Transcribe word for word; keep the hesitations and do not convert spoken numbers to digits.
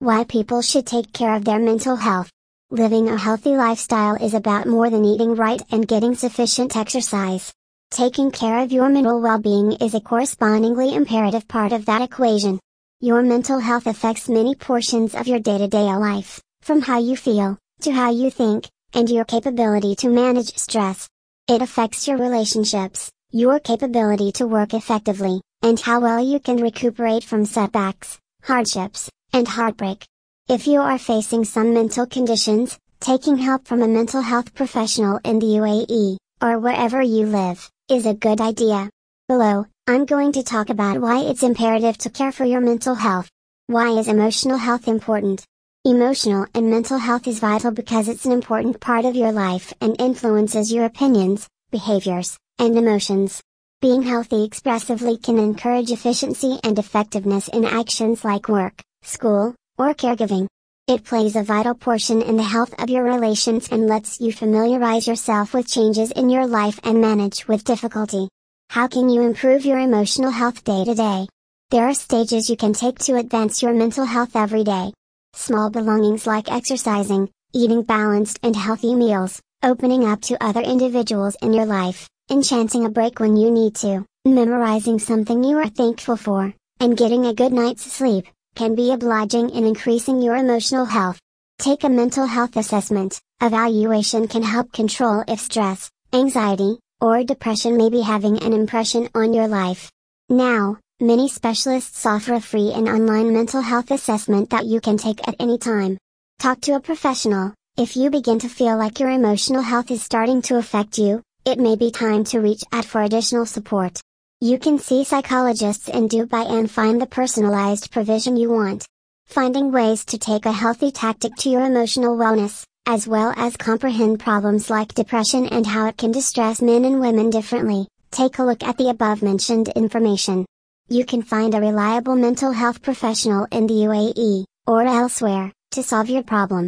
Why people should take care of their mental health. Living a healthy lifestyle is about more than eating right and getting sufficient exercise. Taking care of your mental well-being is a correspondingly imperative part of that equation. Your mental health affects many portions of your day-to-day life, from how you feel, to how you think, and your capability to manage stress. It affects your relationships, your capability to work effectively, and how well you can recuperate from setbacks, hardships, and heartbreak. If you are facing some mental conditions, taking help from a mental health professional in the U A E, or wherever you live, is a good idea. Below, I'm going to talk about why it's imperative to care for your mental health. Why is emotional health important? Emotional and mental health is vital because it's an important part of your life and influences your opinions, behaviors, and emotions. Being healthy expressively can encourage efficiency and effectiveness in actions like work, school, or caregiving. It plays a vital portion in the health of your relations and lets you familiarize yourself with changes in your life and manage with difficulty. How can you improve your emotional health day to day? There are stages you can take to advance your mental health every day. Small belongings like exercising, eating balanced and healthy meals, opening up to other individuals in your life, enchanting a break when you need to, memorizing something you are thankful for, and getting a good night's sleep can be obliging in increasing your emotional health. Take a mental health assessment. Evaluation can help control if stress, anxiety, or depression may be having an impression on your life. Now, many specialists offer a free and online mental health assessment that you can take at any time. Talk to a professional. If you begin to feel like your emotional health is starting to affect you, it may be time to reach out for additional support. You can see psychologists in Dubai and find the personalized provision you want. Finding ways to take a healthy tactic to your emotional wellness, as well as comprehend problems like depression and how it can distress men and women differently, take a look at the above-mentioned information. You can find a reliable mental health professional in the U A E, or elsewhere, to solve your problem.